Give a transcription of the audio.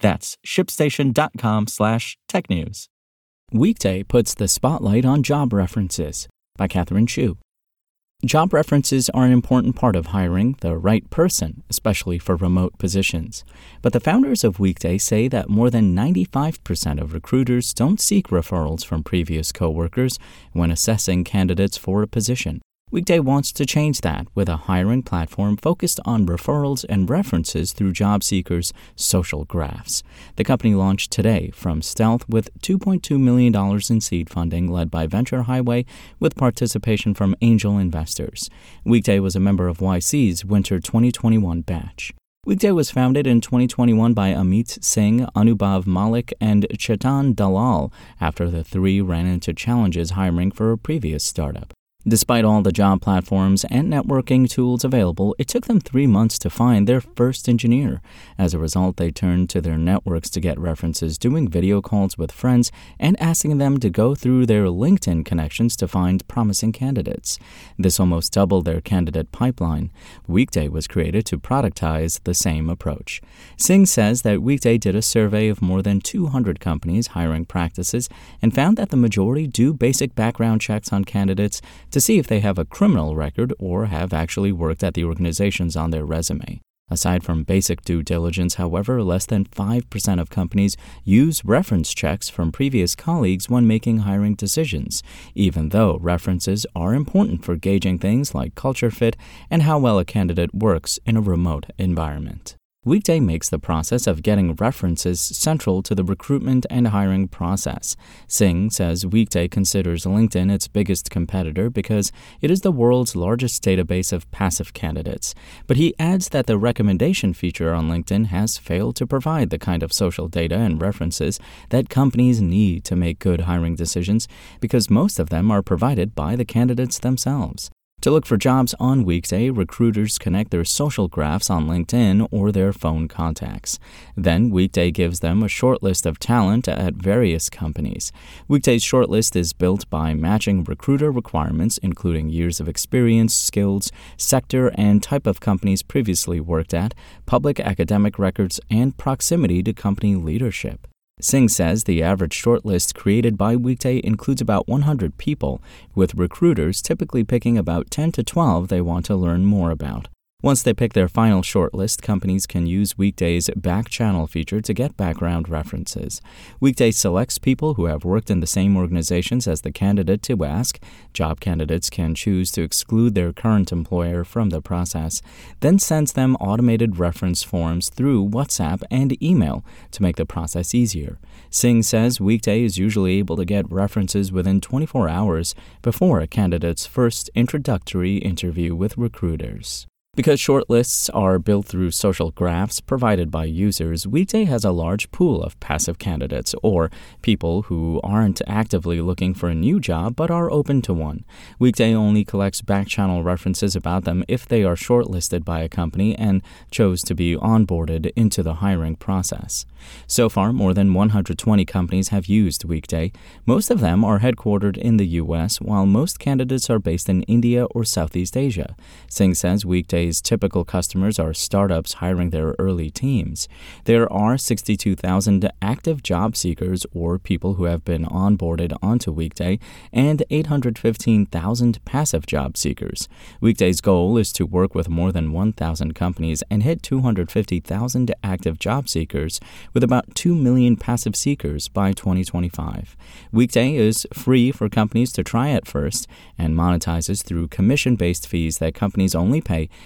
That's shipstation.com/technews. Weekday puts the spotlight on job references by Katherine Hsu. Job references are an important part of hiring the right person, especially for remote positions. But the founders of Weekday say that more than 95% of recruiters don't seek referrals from previous coworkers when assessing candidates for a position. Weekday wants to change that with a hiring platform focused on referrals and references through job seekers' social graphs. The company launched today from stealth with $2.2 million in seed funding led by Venture Highway with participation from angel investors. Weekday was a member of YC's Winter 2021 batch. Weekday was founded in 2021 by Amit Singh, Anubhav Malik, and Chetan Dalal after the three ran into challenges hiring for a previous startup. Despite all the job platforms and networking tools available, it took them 3 months to find their first engineer. As a result, they turned to their networks to get references, doing video calls with friends and asking them to go through their LinkedIn connections to find promising candidates. This almost doubled their candidate pipeline. Weekday was created to productize the same approach. Singh says that Weekday did a survey of more than 200 companies' hiring practices and found that the majority do basic background checks on candidates to see if they have a criminal record or have actually worked at the organizations on their resume. Aside from basic due diligence, however, less than 5% of companies use reference checks from previous colleagues when making hiring decisions, even though references are important for gauging things like culture fit and how well a candidate works in a remote environment. Weekday makes the process of getting references central to the recruitment and hiring process. Singh says Weekday considers LinkedIn its biggest competitor because it is the world's largest database of passive candidates. But he adds that the recommendation feature on LinkedIn has failed to provide the kind of social data and references that companies need to make good hiring decisions because most of them are provided by the candidates themselves. To look for jobs on Weekday, recruiters connect their social graphs on LinkedIn or their phone contacts. Then Weekday gives them a shortlist of talent at various companies. Weekday's shortlist is built by matching recruiter requirements, including years of experience, skills, sector, and type of companies previously worked at, public academic records, and proximity to company leadership. Singh says the average shortlist created by Weekday includes about 100 people, with recruiters typically picking about 10 to 12 they want to learn more about. Once they pick their final shortlist, companies can use Weekday's back channel feature to get background references. Weekday selects people who have worked in the same organizations as the candidate to ask. Job candidates can choose to exclude their current employer from the process, then sends them automated reference forms through WhatsApp and email to make the process easier. Singh says Weekday is usually able to get references within 24 hours before a candidate's first introductory interview with recruiters. Because shortlists are built through social graphs provided by users, Weekday has a large pool of passive candidates, or people who aren't actively looking for a new job but are open to one. Weekday only collects back-channel references about them if they are shortlisted by a company and chose to be onboarded into the hiring process. So far, more than 120 companies have used Weekday. Most of them are headquartered in the U.S., while most candidates are based in India or Southeast Asia. Singh says Weekday typical customers are startups hiring their early teams. There are 62,000 active job seekers or people who have been onboarded onto Weekday and 815,000 passive job seekers. Weekday's goal is to work with more than 1,000 companies and hit 250,000 active job seekers with about 2 million passive seekers by 2025. Weekday is free for companies to try at first and monetizes through commission-based fees that companies only pay